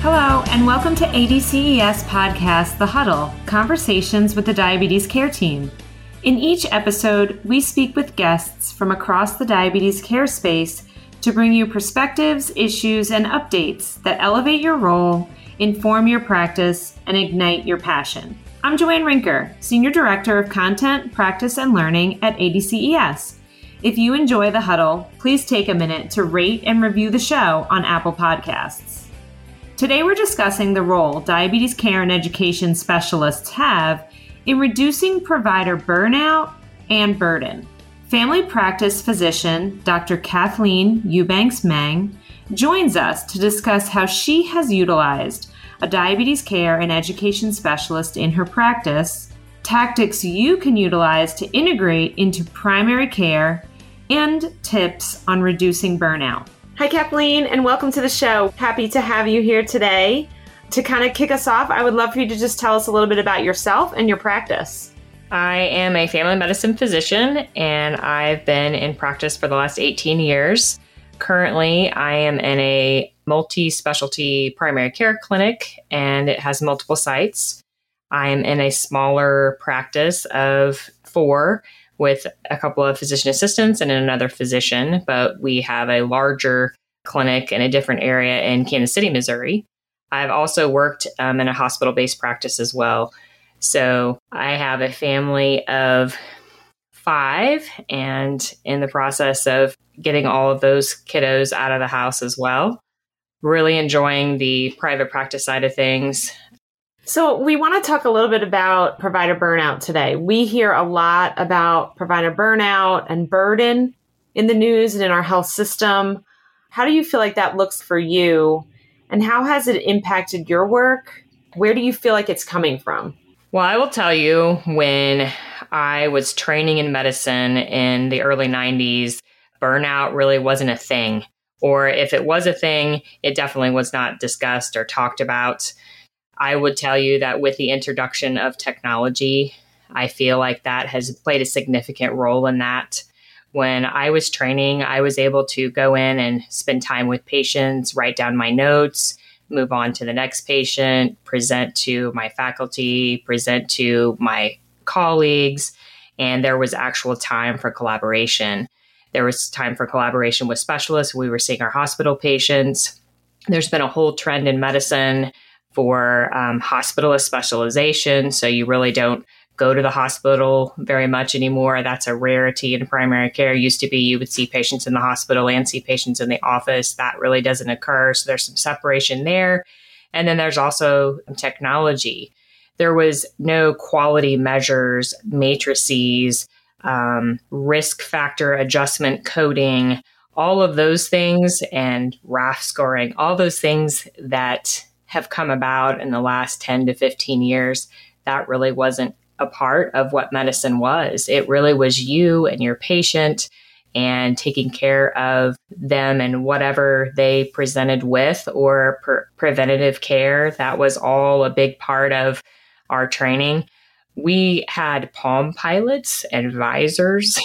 Hello, and welcome to ADCES Podcast, The Huddle, Conversations with the Diabetes Care Team. In each episode, we speak with guests from across the diabetes care space to bring you perspectives, issues, and updates that elevate your role, inform your practice, and ignite your passion. I'm Joanne Rinker, Senior Director of Content, Practice, and Learning at ADCES. If you enjoy The Huddle, please take a minute to rate and review the show on Apple Podcasts. Today we're discussing the role diabetes care and education specialists have in reducing provider burnout and burden. Family practice physician Dr. Kathleen Eubanks-Meng joins us to discuss how she has utilized a diabetes care and education specialist in her practice, tactics you can utilize to integrate into primary care, and tips on reducing burnout. Hi, Kathleen, and welcome to the show. Happy to have you here today. To kind of kick us off, I would love for you to just tell us a little bit about yourself and your practice. I am a family medicine physician, and I've been in practice for the last 18 years. Currently, I am in a multi-specialty primary care clinic, and it has multiple sites. I am in a smaller practice of 4 with a couple of physician assistants and another physician, but we have a larger clinic in a different area in Kansas City, Missouri. I've also worked in a hospital-based practice as well. So I have a family of 5 and in the process of getting all of those kiddos out of the house as well. Really enjoying the private practice side of things. So we want to talk a little bit about provider burnout today. We hear a lot about provider burnout and burden in the news and in our health system. How do you feel like that looks for you? And how has it impacted your work? Where do you feel like it's coming from? Well, I will tell you, when I was training in medicine in the early 90s, burnout really wasn't a thing. Or if it was a thing, it definitely was not discussed or talked about. I would tell you that with the introduction of technology, I feel like that has played a significant role in that. When I was training, I was able to go in and spend time with patients, write down my notes, move on to the next patient, present to my faculty, present to my colleagues, and there was actual time for collaboration. There was time for collaboration with specialists. We were seeing our hospital patients. There's been a whole trend in medicine for hospitalist specialization. So you really don't go to the hospital very much anymore. That's a rarity in primary care. Used to be you would see patients in the hospital and see patients in the office. That really doesn't occur. So there's some separation there. And then there's also technology. There was no quality measures, matrices, risk factor adjustment coding, all of those things, and RAF scoring, all those things that have come about in the last 10 to 15 years, that really wasn't a part of what medicine was. It really was you and your patient and taking care of them and whatever they presented with, or preventative care. That was all a big part of our training. We had palm pilots and advisors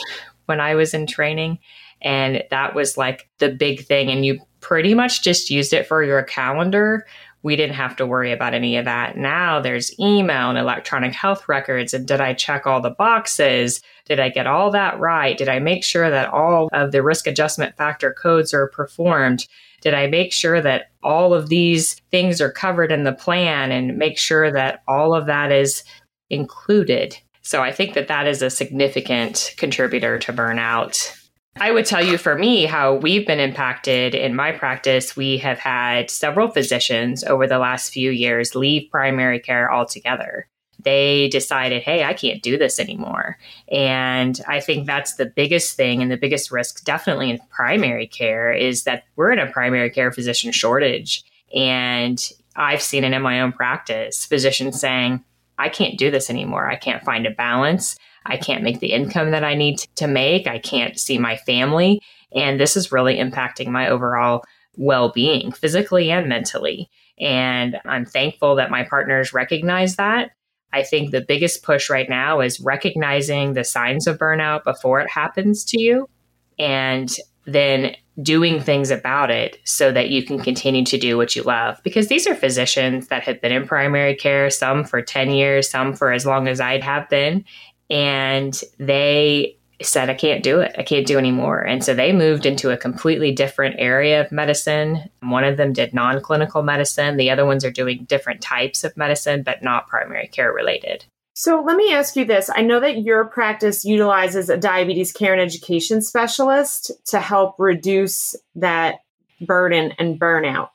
when I was in training, and that was like the big thing. And you pretty much just used it for your calendar. We didn't have to worry about any of that. Now there's email and electronic health records. And did I check all the boxes? Did I get all that right? Did I make sure that all of the risk adjustment factor codes are performed? Did I make sure that all of these things are covered in the plan and make sure that all of that is included? So I think that that is a significant contributor to burnout. I would tell you, for me, how we've been impacted in my practice. We have had several physicians over the last few years leave primary care altogether. They decided, hey, I can't do this anymore. And I think that's the biggest thing and the biggest risk, definitely in primary care, is that we're in a primary care physician shortage. And I've seen it in my own practice, physicians saying, I can't do this anymore. I can't find a balance. I can't make the income that I need to make. I can't see my family. And this is really impacting my overall well-being, physically and mentally. And I'm thankful that my partners recognize that. I think the biggest push right now is recognizing the signs of burnout before it happens to you, and then doing things about it so that you can continue to do what you love. Because these are physicians that have been in primary care, some for 10 years, some for as long as I'd have been. And they said, I can't do it. I can't do anymore. And so they moved into a completely different area of medicine. One of them did non-clinical medicine. The other ones are doing different types of medicine, but not primary care related. So let me ask you this. I know that your practice utilizes a diabetes care and education specialist to help reduce that burden and burnout.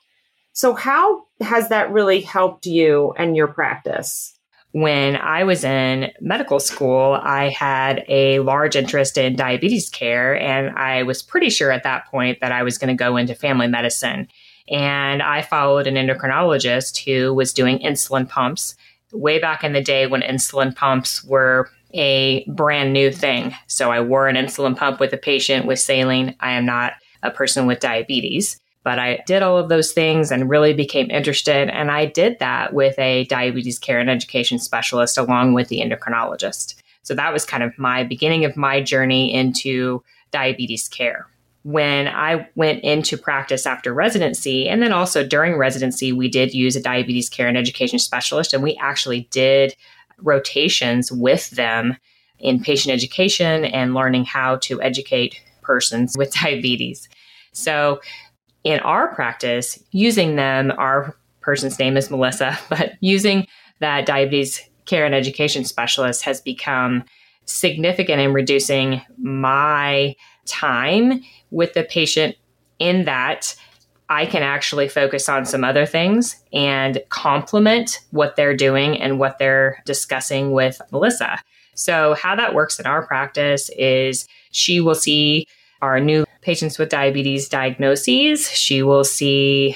So how has that really helped you and your practice? When I was in medical school, I had a large interest in diabetes care, and I was pretty sure at that point that I was going to go into family medicine. And I followed an endocrinologist who was doing insulin pumps way back in the day when insulin pumps were a brand new thing. So I wore an insulin pump with a patient with saline. I am not a person with diabetes, but I did all of those things and really became interested. And I did that with a diabetes care and education specialist along with the endocrinologist. So that was kind of my beginning of my journey into diabetes care. When I went into practice after residency, and then also during residency, we did use a diabetes care and education specialist, and we actually did rotations with them in patient education and learning how to educate persons with diabetes. So in our practice, using them, our person's name is Melissa, but using that diabetes care and education specialist has become significant in reducing my time with the patient, in that I can actually focus on some other things and complement what they're doing and what they're discussing with Melissa. So how that works in our practice is she will see our new patients with diabetes diagnoses. She will see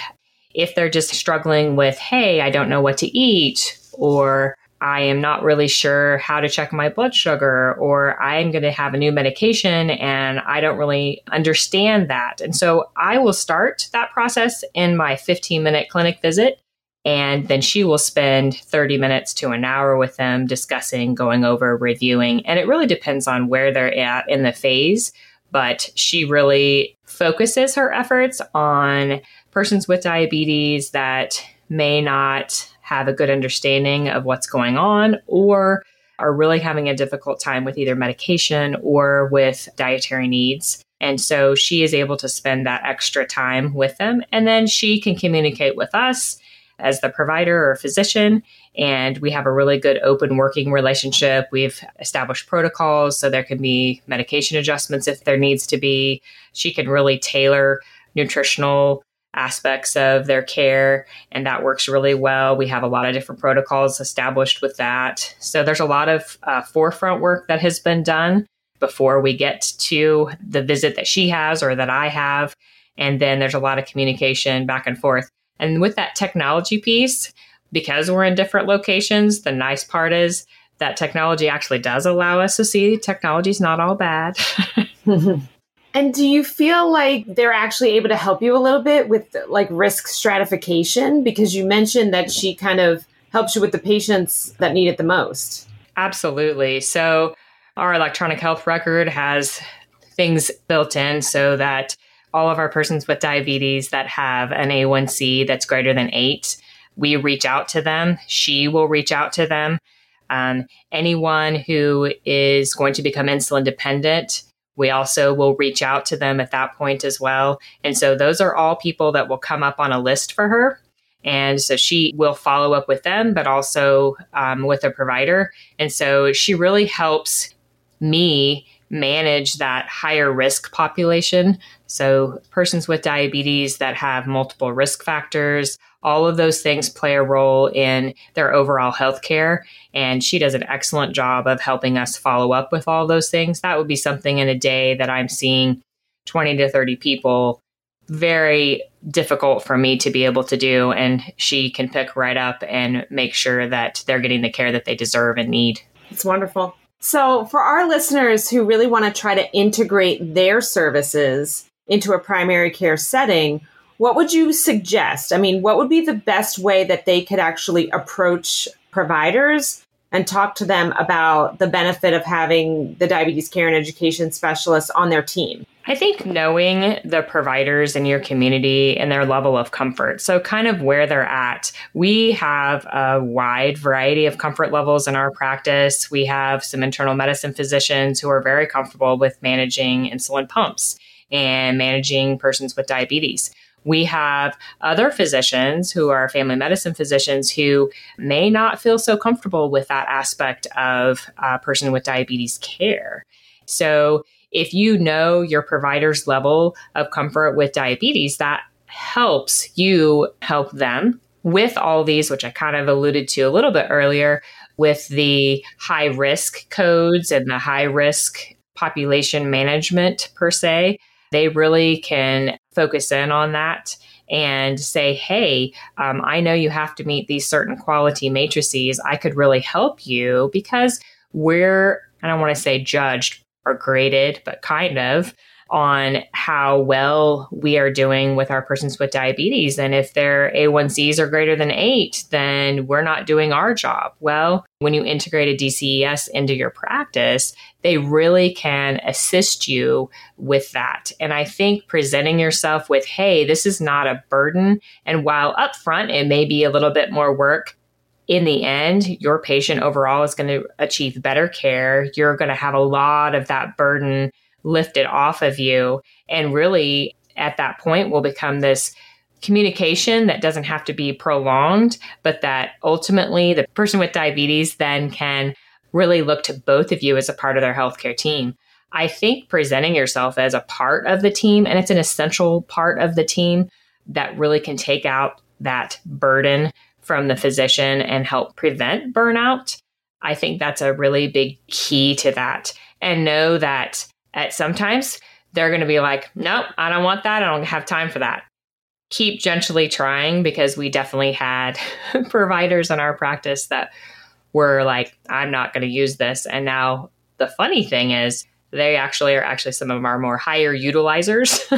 if they're just struggling with, hey, I don't know what to eat, or I am not really sure how to check my blood sugar, or I'm going to have a new medication and I don't really understand that. And so I will start that process in my 15-minute clinic visit, and then she will spend 30 minutes to an hour with them discussing, going over, reviewing. And it really depends on where they're at in the phase, but she really focuses her efforts on persons with diabetes that may not have a good understanding of what's going on, or are really having a difficult time with either medication or with dietary needs. And so she is able to spend that extra time with them. And then she can communicate with us as the provider or physician. And we have a really good open working relationship. We've established protocols, so there can be medication adjustments if there needs to be. She can really tailor nutritional aspects of their care, and that works really well. We have a lot of different protocols established with that. So there's a lot of forefront work that has been done before we get to the visit that she has or that I have. And then there's a lot of communication back and forth. And with that technology piece, because we're in different locations, the nice part is that technology actually does allow us to see technology's not all bad. And do you feel like they're actually able to help you a little bit with like risk stratification? Because you mentioned that she kind of helps you with the patients that need it the most. Absolutely. So our electronic health record has things built in so that all of our persons with diabetes that have an A1C that's greater than 8, we reach out to them. She will reach out to them. Anyone who is going to become insulin dependent, we also will reach out to them at that point as well. And so those are all people that will come up on a list for her. And so she will follow up with them, but also with a provider. And so she really helps me manage that higher risk population. So persons with diabetes that have multiple risk factors, all of those things play a role in their overall healthcare. And she does an excellent job of helping us follow up with all those things. That would be something in a day that I'm seeing 20 to 30 people very difficult for me to be able to do. And she can pick right up and make sure that they're getting the care that they deserve and need. It's wonderful. So for our listeners who really want to try to integrate their services into a primary care setting, what would you suggest? I mean, what would be the best way that they could actually approach providers and talk to them about the benefit of having the diabetes care and education specialists on their team? I think knowing the providers in your community and their level of comfort. So kind of where they're at. We have a wide variety of comfort levels in our practice. We have some internal medicine physicians who are very comfortable with managing insulin pumps and managing persons with diabetes. We have other physicians who are family medicine physicians who may not feel so comfortable with that aspect of a person with diabetes care. So if you know your provider's level of comfort with diabetes, that helps you help them with all these, which I kind of alluded to a little bit earlier, with the high risk codes and the high risk population management per se. They really can focus in on that and say, hey, I know you have to meet these certain quality matrices. I could really help you because we're, I don't want to say judged or graded, but kind of on how well we are doing with our persons with diabetes. And if their A1Cs are greater than 8, then we're not doing our job. Well, when you integrate a DCES into your practice, they really can assist you with that. And I think presenting yourself with, hey, this is not a burden. And while upfront, it may be a little bit more work, in the end, your patient overall is going to achieve better care. You're going to have a lot of that burden lifted off of you. And really, at that point, will become this communication that doesn't have to be prolonged, but that ultimately the person with diabetes then can really look to both of you as a part of their healthcare team. I think presenting yourself as a part of the team, and it's an essential part of the team, that really can take out that burden from the physician and help prevent burnout. I think that's a really big key to that. And know that at sometimes they're going to be like, nope, I don't want that. I don't have time for that. Keep gently trying, because we definitely had providers in our practice that were like, I'm not going to use this. And now the funny thing is they actually are some of our more higher utilizers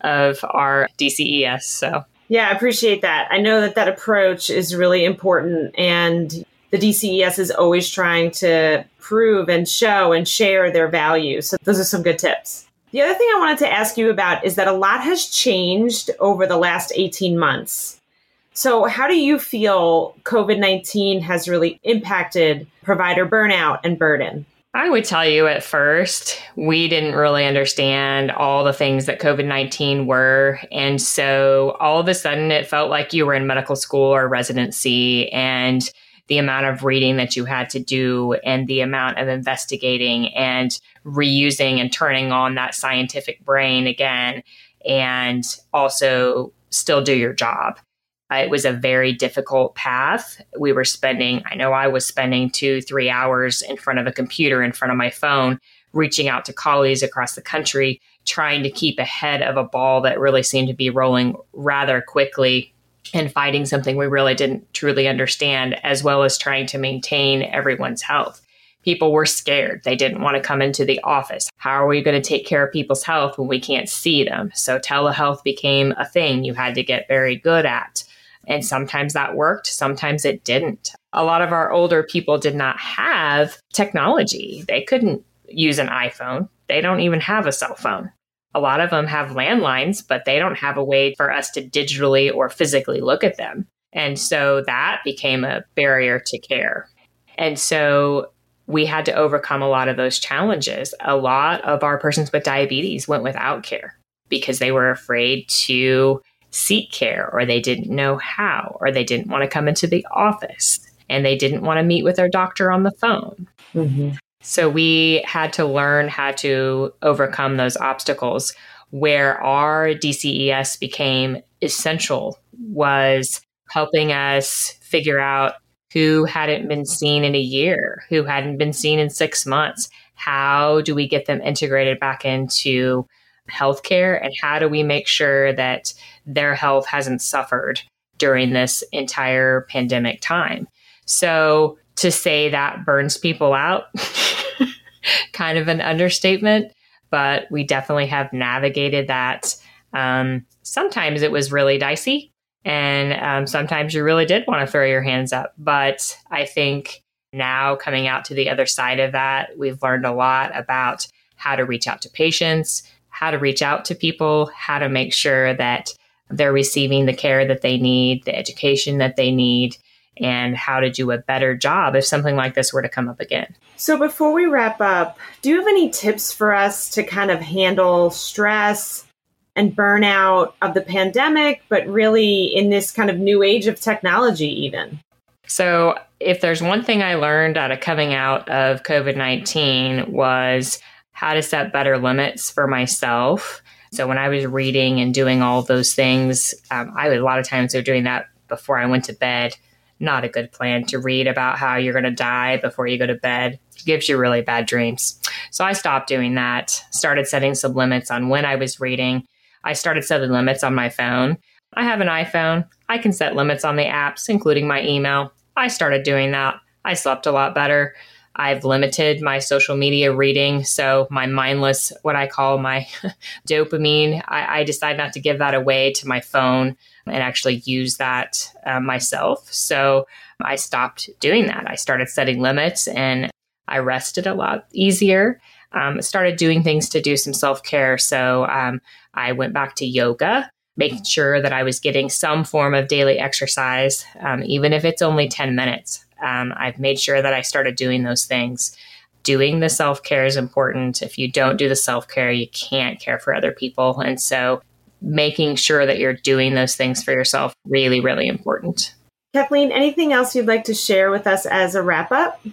of our DCES. So yeah, I appreciate that. I know that approach is really important, and the DCES is always trying to prove and show and share their value. So those are some good tips. The other thing I wanted to ask you about is that a lot has changed over the last 18 months. So how do you feel COVID-19 has really impacted provider burnout and burden? I would tell you at first, we didn't really understand all the things that COVID-19 were. And so all of a sudden, it felt like you were in medical school or residency, and the amount of reading that you had to do and the amount of investigating and reusing and turning on that scientific brain again, and also still do your job. It was a very difficult path. We were spending, I know I was spending 2-3 hours in front of a computer, in front of my phone, reaching out to colleagues across the country, trying to keep ahead of a ball that really seemed to be rolling rather quickly and fighting something we really didn't truly understand, as well as trying to maintain everyone's health. People were scared. They didn't want to come into the office. How are we going to take care of people's health when we can't see them? So telehealth became a thing you had to get very good at. And sometimes that worked, sometimes it didn't. A lot of our older people did not have technology. They couldn't use an iPhone. They don't even have a cell phone. A lot of them have landlines, but they don't have a way for us to digitally or physically look at them. And so that became a barrier to care. And so we had to overcome a lot of those challenges. A lot of our persons with diabetes went without care because they were afraid to seek care, or they didn't know how, or they didn't want to come into the office, and they didn't want to meet with their doctor on the phone. Mm-hmm. So we had to learn how to overcome those obstacles. Where our DCES became essential was helping us figure out who hadn't been seen in a year, who hadn't been seen in 6 months. How do we get them integrated back into healthcare and how do we make sure that their health hasn't suffered during this entire pandemic time. So to say that burns people out, kind of an understatement, but we definitely have navigated that. Sometimes it was really dicey and sometimes you really did want to throw your hands up. But I think now coming out to the other side of that, we've learned a lot about how to reach out to patients, how to reach out to people, how to make sure that they're receiving the care that they need, the education that they need, and how to do a better job if something like this were to come up again. So before we wrap up, do you have any tips for us to kind of handle stress and burnout of the pandemic, but really in this kind of new age of technology even? So if there's one thing I learned out of coming out of COVID-19 was how to set better limits for myself. So when I was reading and doing all those things, I would a lot of times were doing that before I went to bed. Not a good plan to read about how you're going to die before you go to bed. It gives you really bad dreams. So I stopped doing that, started setting some limits on when I was reading. I started setting limits on my phone. I have an iPhone. I can set limits on the apps, including my email. I started doing that. I slept a lot better. I've limited my social media reading. So my mindless, what I call my dopamine, I decide not to give that away to my phone and actually use that myself. So I stopped doing that. I started setting limits and I rested a lot easier. Started doing things to do some self-care. So I went back to yoga, making sure that I was getting some form of daily exercise, even if it's only 10 minutes. I've made sure that I started doing those things. Doing the self-care is important. If you don't do the self-care, you can't care for other people. And so making sure that you're doing those things for yourself, really, really important. Kathleen, anything else you'd like to share with us as a wrap-up?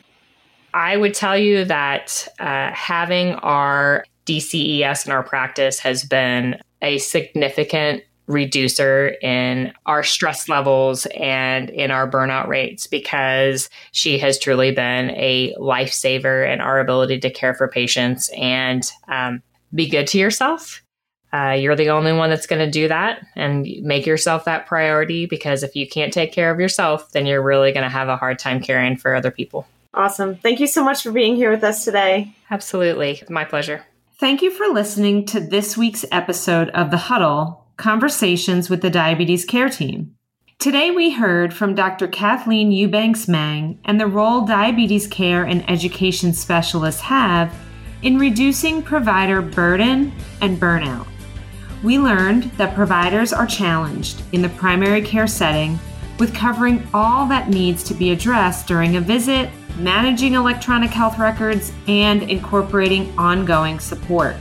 I would tell you that having our DCES in our practice has been a significant reducer in our stress levels and in our burnout rates, because she has truly been a lifesaver in our ability to care for patients and be good to yourself. You're the only one that's going to do that, and make yourself that priority, because if you can't take care of yourself, then you're really going to have a hard time caring for other people. Awesome. Thank you so much for being here with us today. Absolutely. My pleasure. Thank you for listening to this week's episode of The Huddle, Conversations with the Diabetes Care Team. Today we heard from Dr. Kathleen Eubanks-Meng and the role diabetes care and education specialists have in reducing provider burden and burnout. We learned that providers are challenged in the primary care setting with covering all that needs to be addressed during a visit, managing electronic health records, and incorporating ongoing support.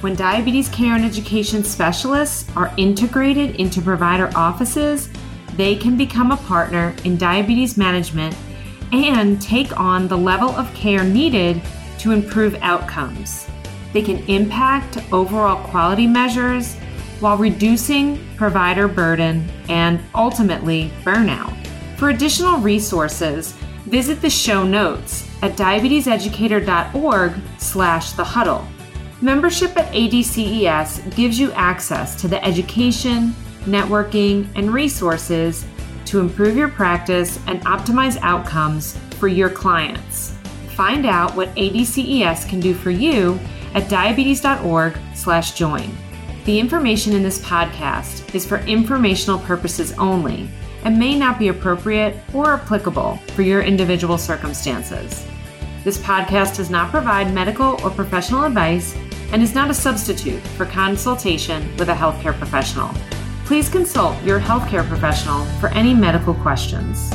When diabetes care and education specialists are integrated into provider offices, they can become a partner in diabetes management and take on the level of care needed to improve outcomes. They can impact overall quality measures while reducing provider burden and ultimately burnout. For additional resources, visit the show notes at DiabetesEducator.org/thehuddle. Membership at ADCES gives you access to the education, networking, and resources to improve your practice and optimize outcomes for your clients. Find out what ADCES can do for you at diabetes.org/join. The information in this podcast is for informational purposes only and may not be appropriate or applicable for your individual circumstances. This podcast does not provide medical or professional advice and is not a substitute for consultation with a healthcare professional. Please consult your healthcare professional for any medical questions.